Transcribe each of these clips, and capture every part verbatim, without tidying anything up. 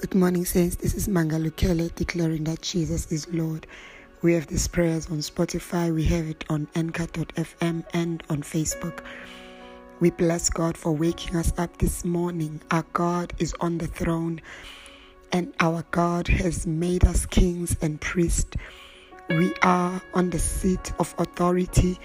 Good morning, saints. This is Mangalukele declaring that Jesus is Lord. We have these prayers on Spotify. We have it on N C A T F M and on Facebook. We bless God for waking us up this morning. Our God is on the throne, and our God has made us kings and priests. We are on the seat of authority,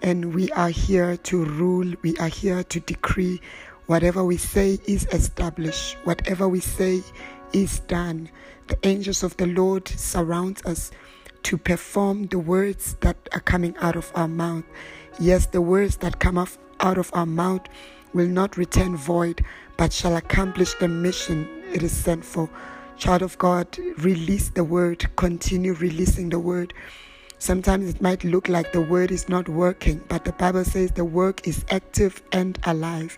and we are here to rule. We are here to decree. Whatever we say is established. Whatever we say is done. The angels of the Lord surround us to perform the words that are coming out of our mouth. Yes, the words that come out of our mouth will not return void, but shall accomplish the mission it is sent for. Child of God, release the word. Continue releasing the word. Sometimes it might look like the word is not working, but the Bible says the work is active and alive.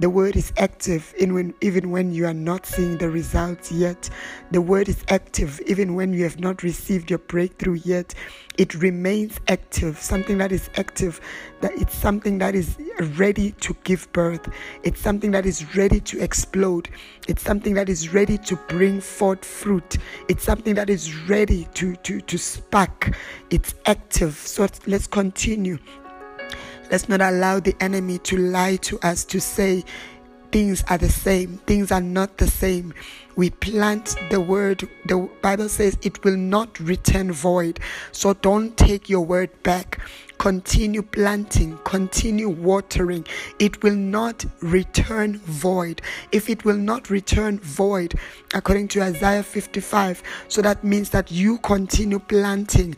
The word is active in when, even when you are not seeing the results yet. The word is active even when you have not received your breakthrough yet. It remains active. Something that is active, that it's something that is ready to give birth. It's something that is ready to explode. It's something that is ready to bring forth fruit. It's something that is ready to, to, to spark. It's active. So let's continue. Let's not allow the enemy to lie to us, to say things are the same, things are not the same. We plant the word. The Bible says it will not return void. So don't take your word back. Continue planting, continue watering. It will not return void. If it will not return void, according to Isaiah fifty-five, so that means that you continue planting.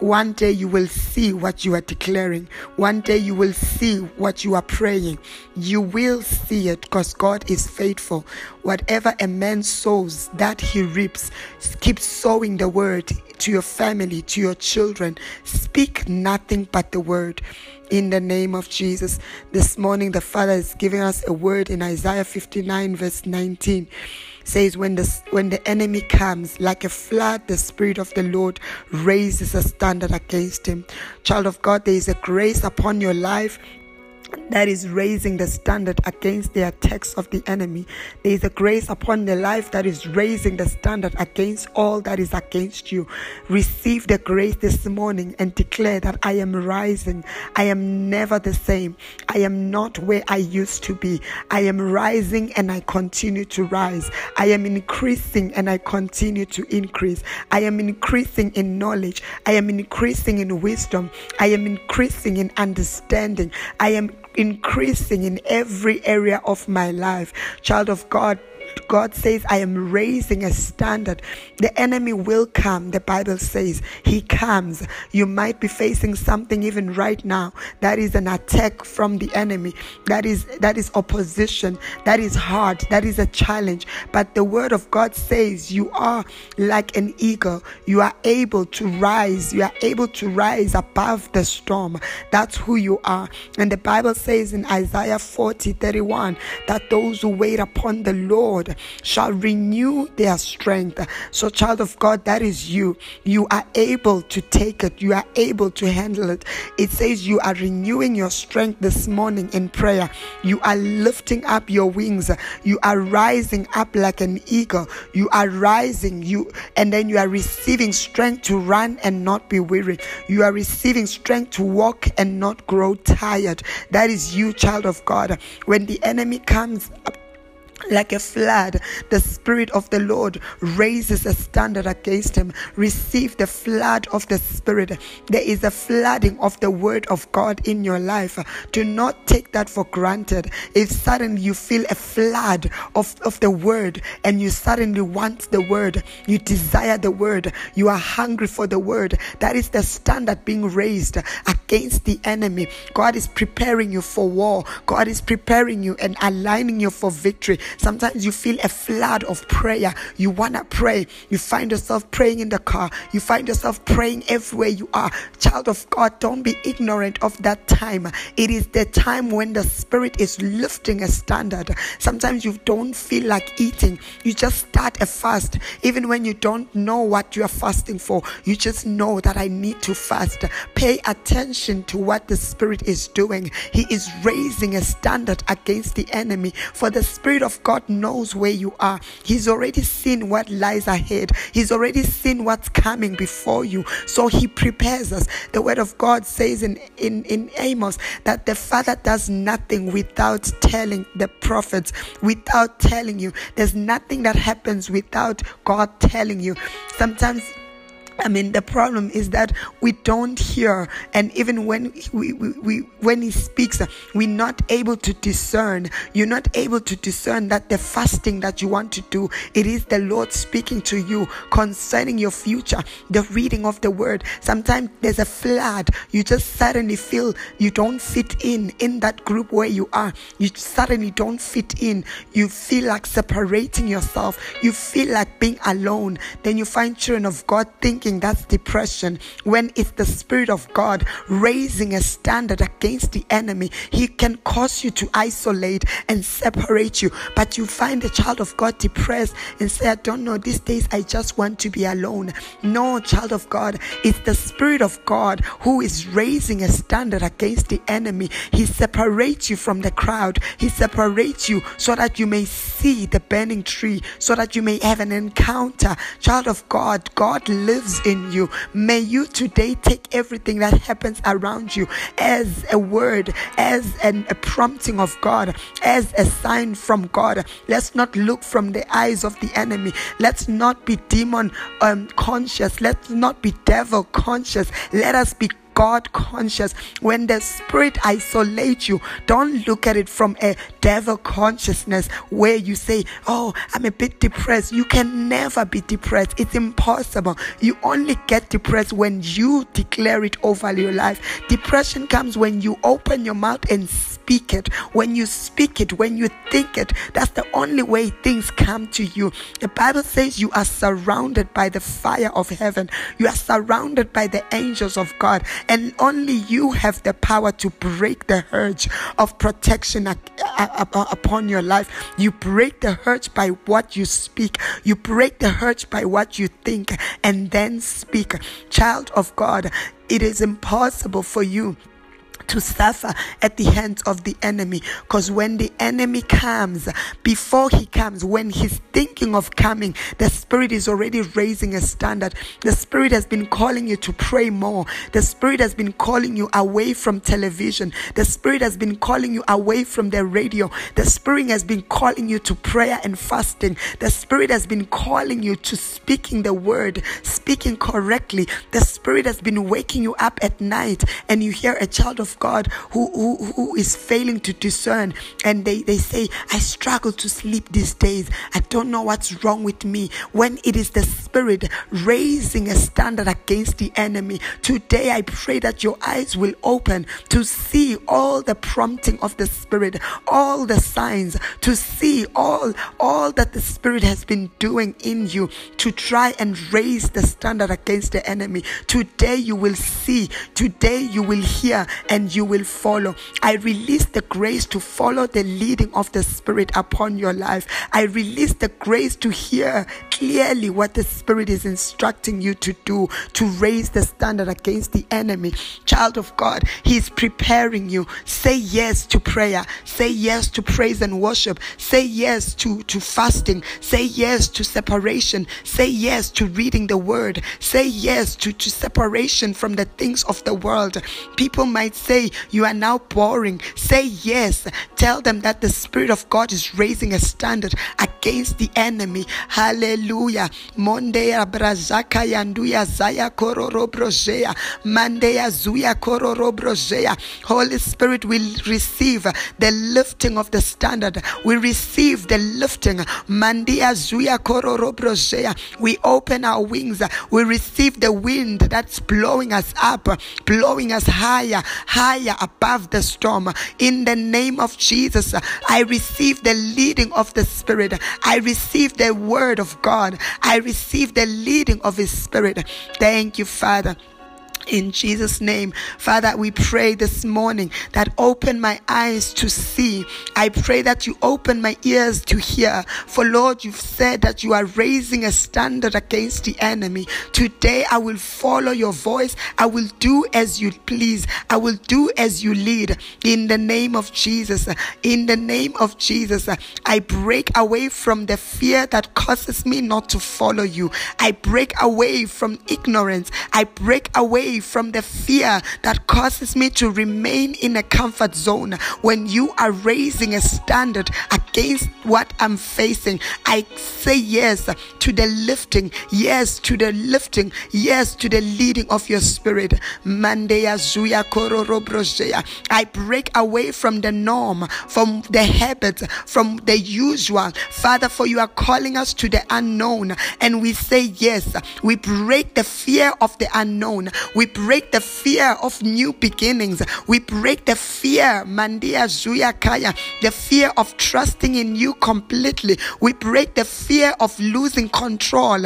One day you will see what you are declaring. One day you will see what you are praying. You will see it, because God is faithful. Whatever a man sows, that he reaps. Keep sowing the word to your family, to your children. Speak nothing but the word. In the name of Jesus, this morning the Father is giving us a word in Isaiah fifty-nine verse nineteen. Says when the, when the enemy comes like a flood, the Spirit of the Lord raises a standard against him. Child of God, there is a grace upon your life that is raising the standard against the attacks of the enemy. There is a grace upon the life that is raising the standard against all that is against you. Receive the grace this morning and declare that I am rising. I am never the same. I am not where I used to be. I am rising and I continue to rise. I am increasing and I continue to increase. I am increasing in knowledge. I am increasing in wisdom. I am increasing in understanding. I am increasing in every area of my life. Child of God, God says, I am raising a standard. The enemy will come. The Bible says he comes. You might be facing something even right now that is an attack from the enemy. That is that is opposition. That is hard. That is a challenge. But the word of God says you are like an eagle. You are able to rise. You are able to rise above the storm. That's who you are. And the Bible says in Isaiah forty thirty-one that those who wait upon the Lord shall renew their strength. So, child of God, that is you. You are able to take it. You are able to handle it. It says you are renewing your strength this morning in prayer. You are lifting up your wings. You are rising up like an eagle. You are rising. You and then you are receiving strength to run and not be weary. You are receiving strength to walk and not grow tired. That is you, child of God. When the enemy comes up like a flood, the Spirit of the Lord raises a standard against him. Receive the flood of the Spirit. There is a flooding of the word of God in your life. Do not take that for granted. If suddenly you feel a flood of, of the word and you suddenly want the word, you desire the word, you are hungry for the word, that is the standard being raised against the enemy. God is preparing you for war. God is preparing you and aligning you for victory. Sometimes you feel a flood of prayer. You want to pray. You find yourself praying in the car. You find yourself praying everywhere you are. Child of God, don't be ignorant of that time. It is the time when the Spirit is lifting a standard. Sometimes you don't feel like eating. You just start a fast. Even when you don't know what you are fasting for, you just know that I need to fast. Pay attention to what the Spirit is doing. He is raising a standard against the enemy. For the Spirit of God knows where you are. He's already seen what lies ahead. He's already seen what's coming before you. So he prepares us. The word of God says in, in, in Amos that the Father does nothing without telling the prophets, without telling you. There's nothing that happens without God telling you. Sometimes I mean, the problem is that we don't hear, and even when we, we, we when he speaks, we're not able to discern. You're not able to discern that the fasting that you want to do, it is the Lord speaking to you concerning your future, the reading of the word. Sometimes there's a flood. You just suddenly feel you don't fit in, in that group where you are. You suddenly don't fit in. You feel like separating yourself. You feel like being alone. Then you find children of God thinking that's depression, when it's the Spirit of God raising a standard against the enemy. He can cause you to isolate and separate you, but you find the child of God depressed and say, I don't know, these days I just want to be alone. No, child of God, it's the Spirit of God who is raising a standard against the enemy. He separates you from the crowd. He separates you so that you may see the burning tree, so that you may have an encounter. Child of God, God lives in you. May you today take everything that happens around you as a word, as an, a prompting of God, as a sign from God. Let's not look from the eyes of the enemy. Let's not be demon um, conscious. Let's not be devil conscious. Let us be God conscious. When the Spirit isolates you, don't look at it from a devil consciousness where you say, oh, I'm a bit depressed. You can never be depressed. It's impossible. You only get depressed when you declare it over your life. Depression comes when you open your mouth and speak it. When you speak it, when you think it, that's the only way things come to you. The Bible says you are surrounded by the fire of heaven. You are surrounded by the angels of God. And only you have the power to break the urge of protection upon your life. You break the urge by what you speak. You break the urge by what you think and then speak. Child of God, it is impossible for you to suffer at the hands of the enemy, because when the enemy comes, before he comes, when he's thinking of coming, the Spirit is already raising a standard. The Spirit has been calling you to pray more. The Spirit has been calling you away from television. The Spirit has been calling you away from the radio. The Spirit has been calling you to prayer and fasting. The Spirit has been calling you to speaking the word, speaking correctly. The Spirit has been waking you up at night, and you hear a child of God who, who who is failing to discern, and they, they say, I struggle to sleep these days. I don't know what's wrong with me. When it is the Spirit raising a standard against the enemy, today I pray that your eyes will open to see all the prompting of the Spirit, all the signs, to see all, all that the Spirit has been doing in you to try and raise the standard against the enemy. Today you will see, today you will hear, and and you will follow. I release the grace to follow the leading of the Spirit upon your life. I release the grace to hear clearly what the Spirit is instructing you to do, to raise the standard against the enemy. Child of God, He's preparing you. Say yes to prayer. Say yes to praise and worship. Say yes to, to fasting. Say yes to separation. Say yes to reading the word. Say yes to, to separation from the things of the world. People might say, Say you are now boring. Say yes. Tell them that the Spirit of God is raising a standard against the enemy. Hallelujah. Mondeya brazaka yanduya zaya kororo brozea. Mandeya zuya kororo brozea. Holy Spirit, will receive the lifting of the standard. We receive the lifting. Mandeya zuya kororo brozea. We open our wings. We receive the wind that's blowing us up, blowing us higher. Higher above the storm. In the name of Jesus, I receive the leading of the Spirit. I receive the word of God. I receive the leading of His Spirit. Thank you, Father. In Jesus' name, Father, we pray this morning that open my eyes to see. I pray that you open my ears to hear. For Lord, you've said that you are raising a standard against the enemy. Today, I will follow your voice. I will do as you please. I will do as you lead. In the name of Jesus, in the name of Jesus, I break away from the fear that causes me not to follow you. I break away from ignorance. I break away from the fear that causes me to remain in a comfort zone. When you are raising a standard against what I'm facing, I say yes to the lifting, yes to the lifting, yes to the leading of your spirit. I break away from the norm, from the habit, from the usual. Father, for you are calling us to the unknown, and we say yes. We break the fear of the unknown. We break the fear of new beginnings. We break the fear, Mandia Zuya Kaya, the fear of trusting in you completely. We break the fear of losing control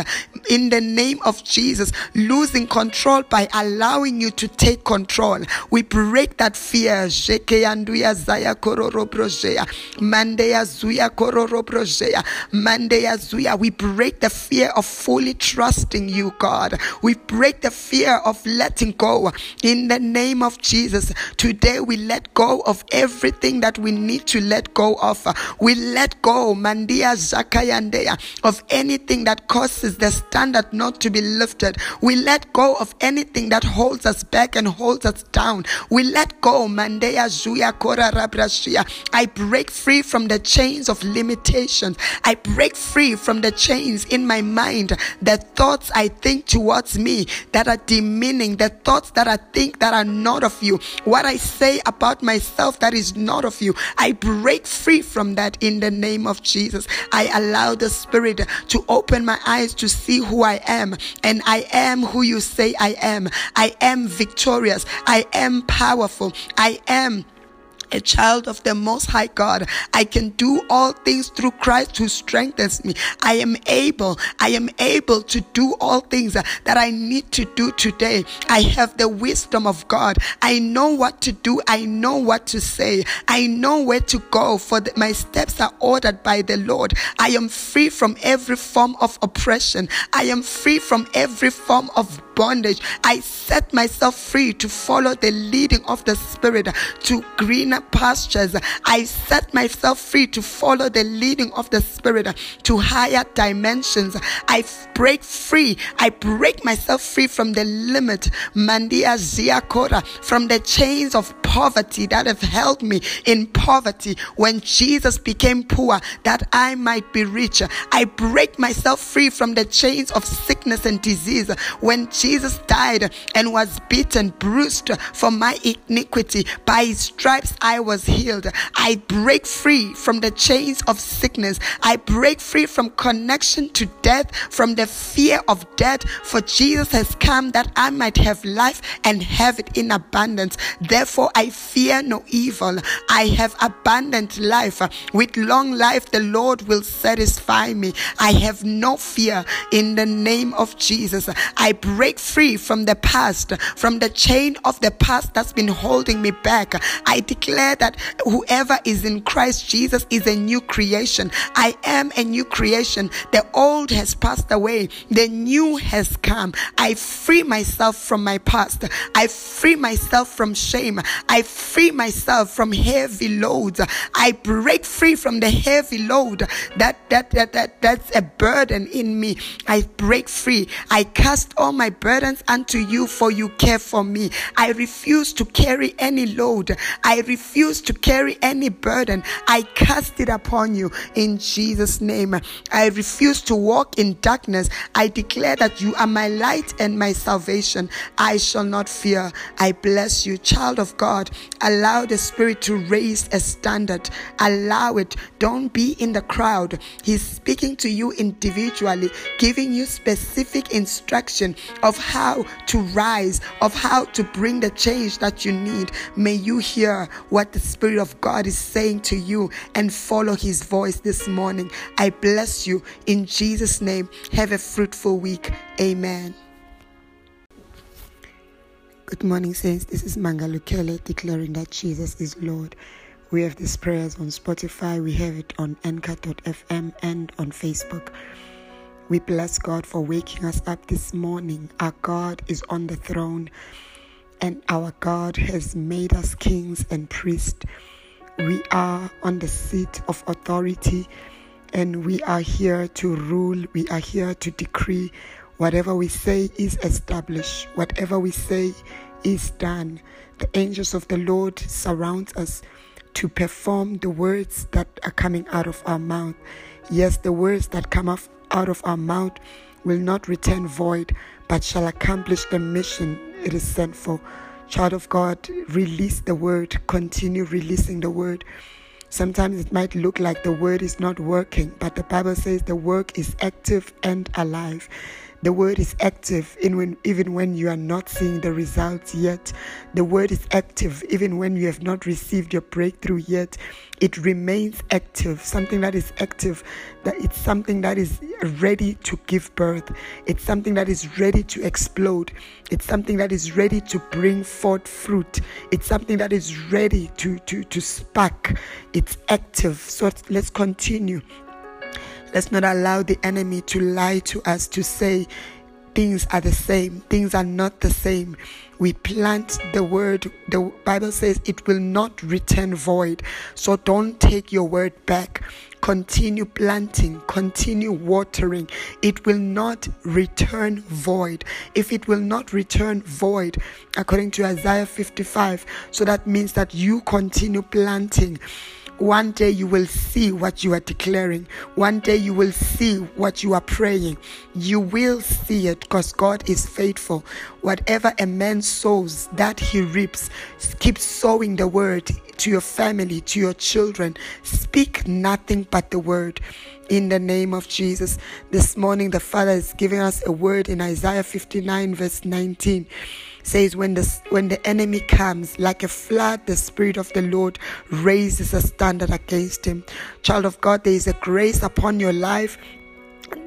in the name of Jesus, losing control by allowing you to take control. We break that fear. Shekeyanduya Zaya Kororo Brojea, Mandia Zuya Kororo Brojea, Mandia Zuya. We break the fear of fully trusting you, God. We break the fear of letting go in the name of Jesus. Today we let go of everything that we need to let go of. We let go, Mandia Zakayandea, of anything that causes the standard not to be lifted. We let go of anything that holds us back and holds us down. We let go, Mandia Zuya Kora Rabrashia. I break free from the chains of limitations. I break free from the chains in my mind, the thoughts I think towards me that are demeaning, the thoughts that I think that are not of you, what I say about myself that is not of you. I break free from that in the name of Jesus. I allow the Spirit to open my eyes to see who I am, and I am who you say I am. I am victorious. I am powerful. I am a child of the Most High God. I can do all things through Christ who strengthens me. I am able. I am able to do all things that I need to do today. I have the wisdom of God. I know what to do. I know what to say. I know where to go, for the, my steps are ordered by the Lord. I am free from every form of oppression. I am free from every form of bondage. I set myself free to follow the leading of the Spirit to greener pastures. I set myself free to follow the leading of the Spirit to higher dimensions. I break free. I break myself free from the limit, Mandia Ziakora, from the chains of poverty that have held me in poverty. When Jesus became poor, that I might be rich. I break myself free from the chains of sickness and disease. When Jesus died and was beaten, bruised for my iniquity, by his stripes I was healed. I break free from the chains of sickness. I break free from connection to death, from the fear of death, for Jesus has come that I might have life and have it in abundance. Therefore I fear no evil. I have abundant life. With long life the Lord will satisfy me. I have no fear in the name of Jesus. I break Break free from the past, from the chain of the past that's been holding me back. I declare that whoever is in Christ Jesus is a new creation. I am a new creation. The old has passed away. The new has come. I free myself from my past. I free myself from shame. I free myself from heavy loads. I break free from the heavy load that that that, that that's a burden in me. I break free. I cast all my burdens unto you, for you care for me. I refuse to carry any load. I refuse to carry any burden. I cast it upon you in Jesus' name. I refuse to walk in darkness. I declare that you are my light and my salvation. I shall not fear. I bless you, child of God. Allow the Spirit to raise a standard. Allow it. Don't be in the crowd. He's speaking to you individually, giving you specific instruction of how to rise, of how to bring the change that you need. May you hear what the Spirit of God is saying to you and follow his voice this morning. I bless you in Jesus' name. Have a fruitful week. Amen. Good morning, saints. This is Mangalukele declaring that Jesus is Lord. We have these prayers on Spotify. We have it on N C A T F M and on Facebook. We bless God for waking us up this morning. Our God is on the throne, and our God has made us kings and priests. We are on the seat of authority, and we are here to rule. We are here to decree. Whatever we say is established. Whatever we say is done. The angels of the Lord surround us to perform the words that are coming out of our mouth. Yes, the words that come out of our mouth will not return void, but shall accomplish the mission it is sent for. Child of God, release the word. Continue releasing the word. Sometimes it might look like the word is not working, but the Bible says the work is active and alive. The word is active in when, even when you are not seeing the results yet. The word is active even when you have not received your breakthrough yet. It remains active. Something that is active, that it's something that is ready to give birth. It's something that is ready to explode. It's something that is ready to bring forth fruit. It's something that is ready to, to, to spark. It's active. So let's continue. Let's not allow the enemy to lie to us, to say things are the same, things are not the same. We plant the word. The Bible says it will not return void. So don't take your word back. Continue planting, continue watering. It will not return void. If it will not return void, according to Isaiah fifty-five, so that means that you continue planting. One day you will see what you are declaring. One day you will see what you are praying. You will see it, because God is faithful. Whatever a man sows, that he reaps. Keep sowing the word to your family, to your children. Speak nothing but the word. In the name of Jesus, this morning the Father is giving us a word in Isaiah fifty-nine verse nineteen. Says, when the, when the enemy comes like a flood, the Spirit of the Lord raises a standard against him. Child of God, there is a grace upon your life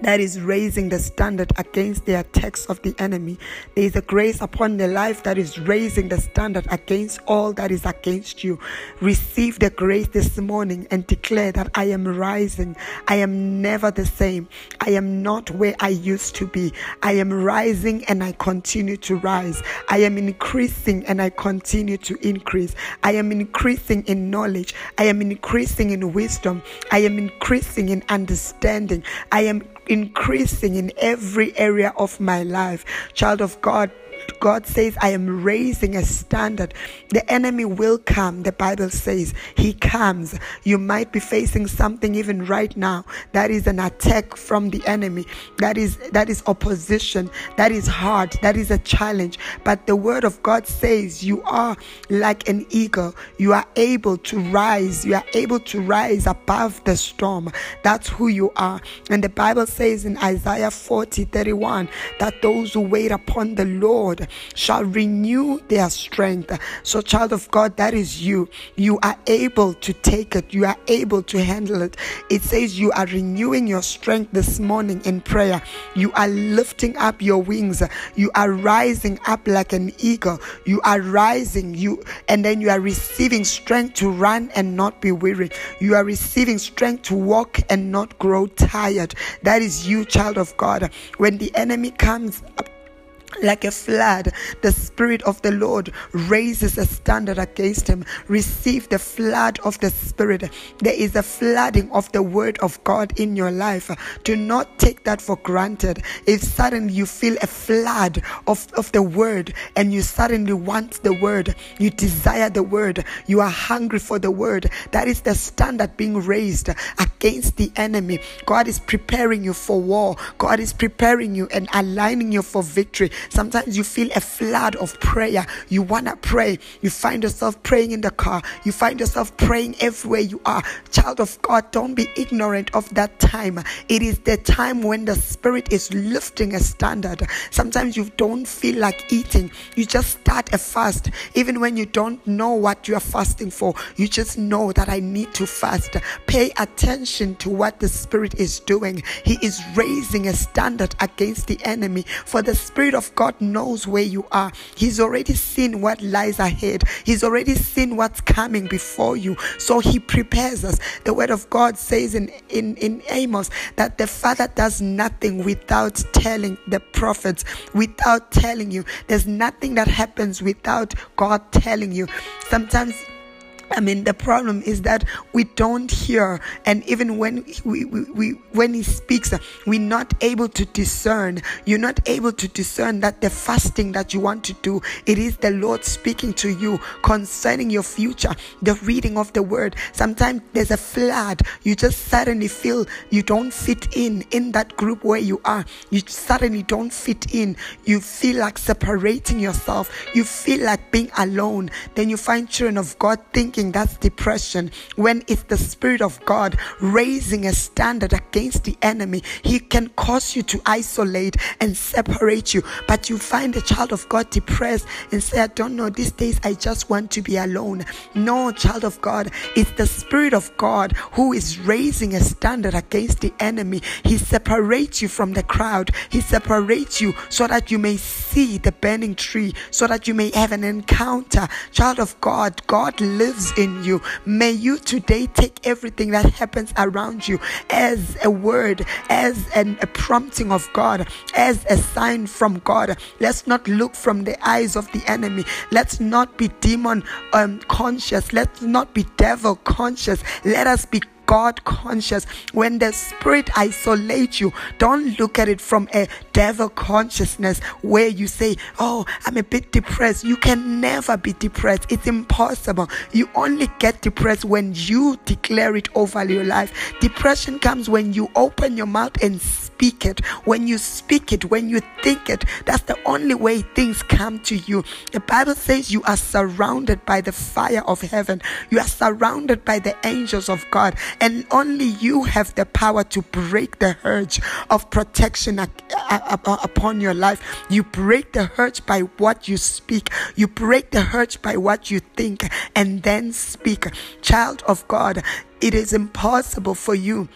that is raising the standard against the attacks of the enemy. There is a grace upon the life that is raising the standard against all that is against you. Receive the grace this morning and declare that I am rising. I am never the same. I am not where I used to be. I am rising and I continue to rise. I am increasing and I continue to increase. I am increasing in knowledge. I am increasing in wisdom. I am increasing in understanding. I am increasing in every area of my life. Child of God, God says, I am raising a standard. The enemy will come. The Bible says he comes. You might be facing something even right now that is an attack from the enemy. That is that is opposition. That is hard. That is a challenge. But the word of God says you are like an eagle. You are able to rise. You are able to rise above the storm. That's who you are. And the Bible says in Isaiah forty thirty-one that those who wait upon the Lord shall renew their strength. So, child of God, that is you. You are able to take it. You are able to handle it. It says you are renewing your strength this morning in prayer. You are lifting up your wings. You are rising up like an eagle. You are rising. You and then you are receiving strength to run and not be weary. You are receiving strength to walk and not grow tired. That is you, child of God. When the enemy comes up like a flood, the Spirit of the Lord raises a standard against him. Receive the flood of the Spirit. There is a flooding of the word of God in your life. Do not take that for granted. If suddenly you feel a flood of, of the word and you suddenly want the word, you desire the word, you are hungry for the word, that is the standard being raised against the enemy. God is preparing you for war. God is preparing you and aligning you for victory. Sometimes you feel a flood of prayer. You want to pray. You find yourself praying in the car. You find yourself praying everywhere you are. Child of God, don't be ignorant of that time. It is the time when the Spirit is lifting a standard. Sometimes you don't feel like eating. You just start a fast. Even when you don't know what you are fasting for, you just know that I need to fast. Pay attention to what the Spirit is doing. He is raising a standard against the enemy. For the Spirit of God knows where you are. He's already seen what lies ahead. He's already seen what's coming before you. So he prepares us. The word of God says in, in, in Amos that the Father does nothing without telling the prophets, without telling you. There's nothing that happens without God telling you. Sometimes, I mean, the problem is that we don't hear, and even when we, we, we when he speaks, we're not able to discern. You're not able to discern that the fasting that you want to do, it is the Lord speaking to you concerning your future, the reading of the word. Sometimes there's a flood. You just suddenly feel you don't fit in, in that group where you are. You suddenly don't fit in. You feel like separating yourself. You feel like being alone. Then you find children of God thinking that's depression, when it's the Spirit of God raising a standard against the enemy. He can cause you to isolate and separate you, but you find a child of God depressed and say, I don't know, these days I just want to be alone. No, child of God, it's the Spirit of God who is raising a standard against the enemy. He separates you from the crowd. He separates you so that you may see the burning tree, so that you may have an encounter. Child of God, God lives in you. May you today take everything that happens around you as a word, as an, a prompting of God, as a sign from God. Let's not look from the eyes of the enemy. Let's not be demon um, conscious. Let's not be devil conscious. Let us be God conscious. When the Spirit isolates you, don't look at it from a devil consciousness where you say, oh, I'm a bit depressed. You can never be depressed. It's impossible. You only get depressed when you declare it over your life. Depression comes when you open your mouth and speak it. When you speak it, when you think it, that's the only way things come to you. The Bible says you are surrounded by the fire of heaven. You are surrounded by the angels of God. And only you have the power to break the urge of protection upon your life. You break the urge by what you speak. You break the urge by what you think and then speak. Child of God, it is impossible for you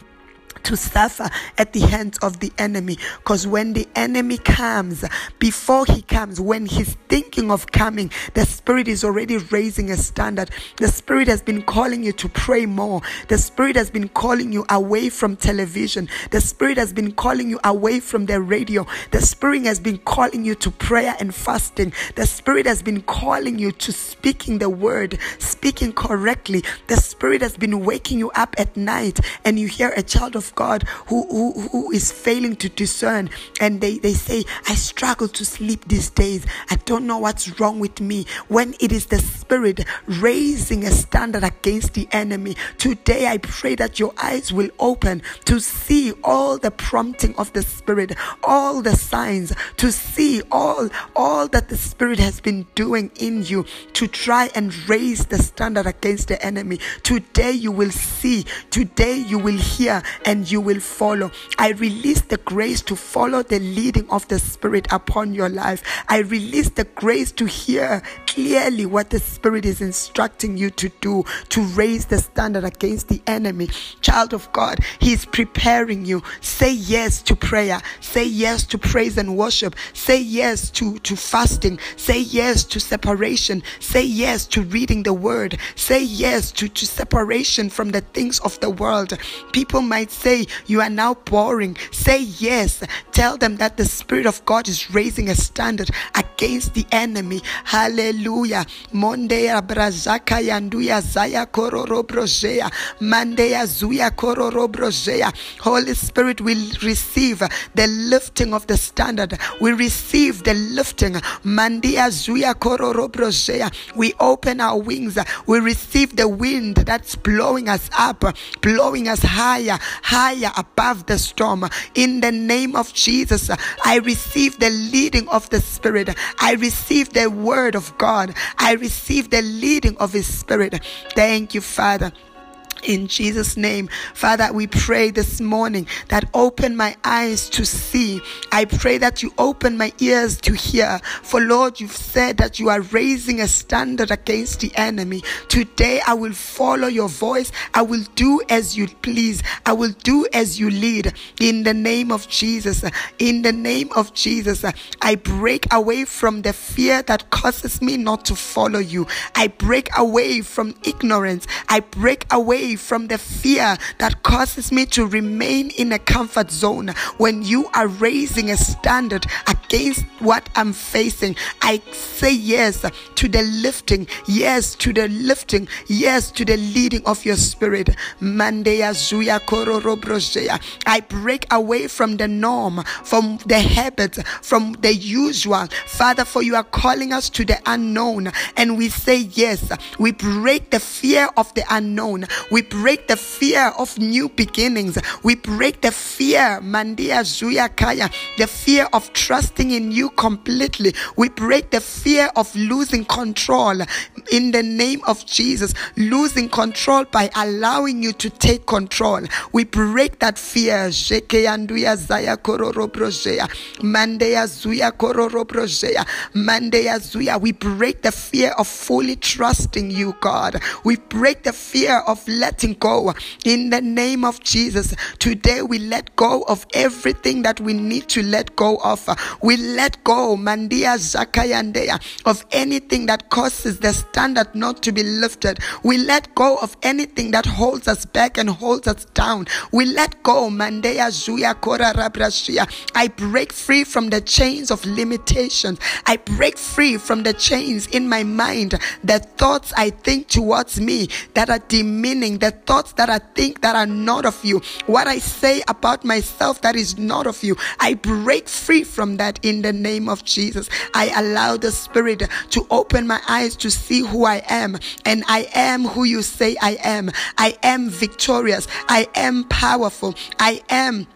to suffer at the hands of the enemy, because when the enemy comes, before he comes, when he's thinking of coming, the Spirit is already raising a standard. The Spirit has been calling you to pray more. The Spirit has been calling you away from television. The Spirit has been calling you away from the radio. The Spirit has been calling you to prayer and fasting. The Spirit has been calling you to speaking the word, speaking correctly. The Spirit has been waking you up at night, and you hear a child of God who, who who is failing to discern, and they they say, I struggle to sleep these days. I don't know what's wrong with me. When it is the Spirit raising a standard against the enemy, today I pray that your eyes will open to see all the prompting of the Spirit, all the signs, to see all all that the Spirit has been doing in you to try and raise the standard against the enemy. Today you will see, today you will hear, and you will follow. I release the grace to follow the leading of the Spirit upon your life. I release the grace to hear clearly what the Spirit is instructing you to do, to raise the standard against the enemy. Child of God, he's preparing you. Say yes to prayer. Say yes to praise and worship. Say yes to, to fasting. Say yes to separation. Say yes to reading the word. Say yes to, to separation from the things of the world. People might say you are now boring. Say yes. Tell them that the Spirit of God is raising a standard against the enemy. Hallelujah. Mondeya brazaka yanduya zaya kororo brozea. Mandeya zuya kororo brozea. Holy Spirit will receive the lifting of the standard. We receive the lifting. Mandeya zuya kororo brozea. We open our wings. We receive the wind that's blowing us up, blowing us higher, higher above the storm. In the name of Jesus, I receive the leading of the Spirit. I receive the word of God. I receive the leading of His Spirit. Thank you, Father. In Jesus' name, Father, we pray this morning that open my eyes to see. I pray that you open my ears to hear. For Lord, you've said that you are raising a standard against the enemy. Today, I will follow your voice. I will do as you please. I will do as you lead. In the name of Jesus, in the name of Jesus, I break away from the fear that causes me not to follow you. I break away from ignorance. I break away from the fear that causes me to remain in a comfort zone. When you are raising a standard against what I'm facing, I say yes to the lifting, yes to the lifting, yes to the leading of your spirit. I break away from the norm, from the habit, from the usual. Father, for you are calling us to the unknown, and we say yes. We break the fear of the unknown. We break the fear of new beginnings. We break the fear, Mandia Zuya Kaya, the fear of trusting in you completely. We break the fear of losing control in the name of Jesus, losing control by allowing you to take control. We break that fear. Shekeyanduya Zaya Kororo Brojea, Mandia Zuya Kororo Brojea, Mandia Zuya. We break the fear of fully trusting you, God. We break the fear of letting go in the name of Jesus. Today we let go of everything that we need to let go of. We let go, Mandia Zakayandea, of anything that causes the standard not to be lifted. We let go of anything that holds us back and holds us down. We let go, Mandia Zuya Kora Rabrashia. I break free from the chains of limitations. I break free from the chains in my mind, the thoughts I think towards me that are demeaning, the thoughts that I think that are not of you, what I say about myself that is not of you. I break free from that in the name of Jesus. I allow the Spirit to open my eyes to see who I am, and I am who you say I am. I am victorious. I am powerful. I am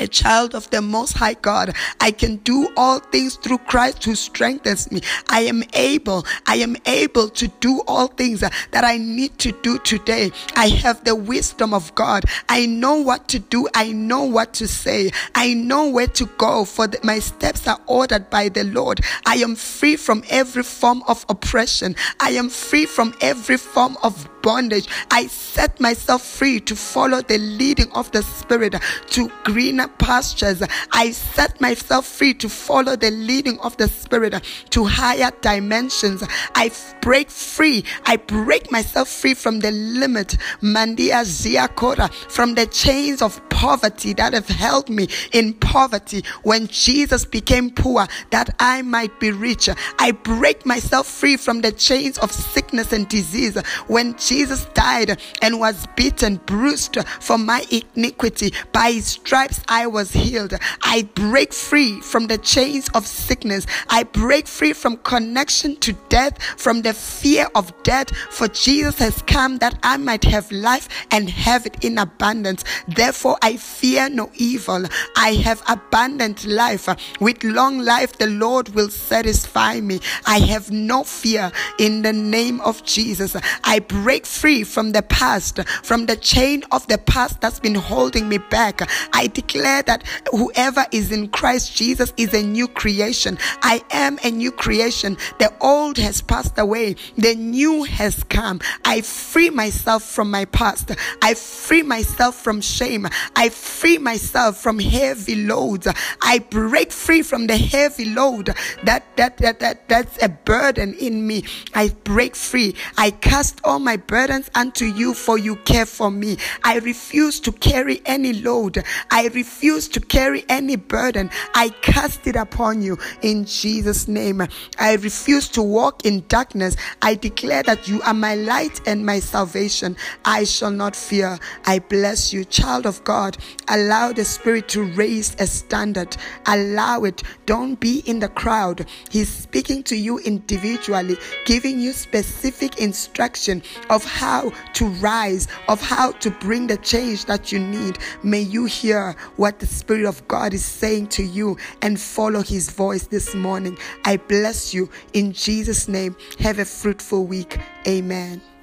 a child of the Most High God. I can do all things through Christ who strengthens me. I am able. I am able to do all things that I need to do today. I have the wisdom of God. I know what to do. I know what to say. I know where to go, for the, my steps are ordered by the Lord. I am free from every form of oppression. I am free from every form of bondage. I set myself free to follow the leading of the Spirit to greener pastures. I set myself free to follow the leading of the Spirit to higher dimensions. I break free. I break myself free from the limit, Mandia Ziakora, from the chains of poverty that have held me in poverty. When Jesus became poor, that I might be rich. I break myself free from the chains of sickness and disease. When Jesus Jesus died and was beaten, bruised for my iniquity. By his stripes I was healed. I break free from the chains of sickness. I break free from connection to death, from the fear of death. For Jesus has come that I might have life and have it in abundance. Therefore I fear no evil. I have abundant life. With long life the Lord will satisfy me. I have no fear in the name of Jesus. I break free from the past, from the chain of the past that's been holding me back. I declare that whoever is in Christ Jesus is a new creation. I am a new creation. The old has passed away. The new has come. I free myself from my past. I free myself from shame. I free myself from heavy loads. I break free from the heavy load that that that, that that's a burden in me. I break free. I cast all my burdens unto you, for you care for me. I refuse to carry any load. I refuse to carry any burden. I cast it upon you in Jesus' name. I refuse to walk in darkness. I declare that you are my light and my salvation. I shall not fear. I bless you, child of God. Allow the Spirit to raise a standard. Allow it. Don't be in the crowd. He's speaking to you individually, giving you specific instruction of how to rise, of how to bring the change that you need. May you hear what the Spirit of God is saying to you and follow his voice this morning. I bless you in Jesus' name. Have a fruitful week. Amen.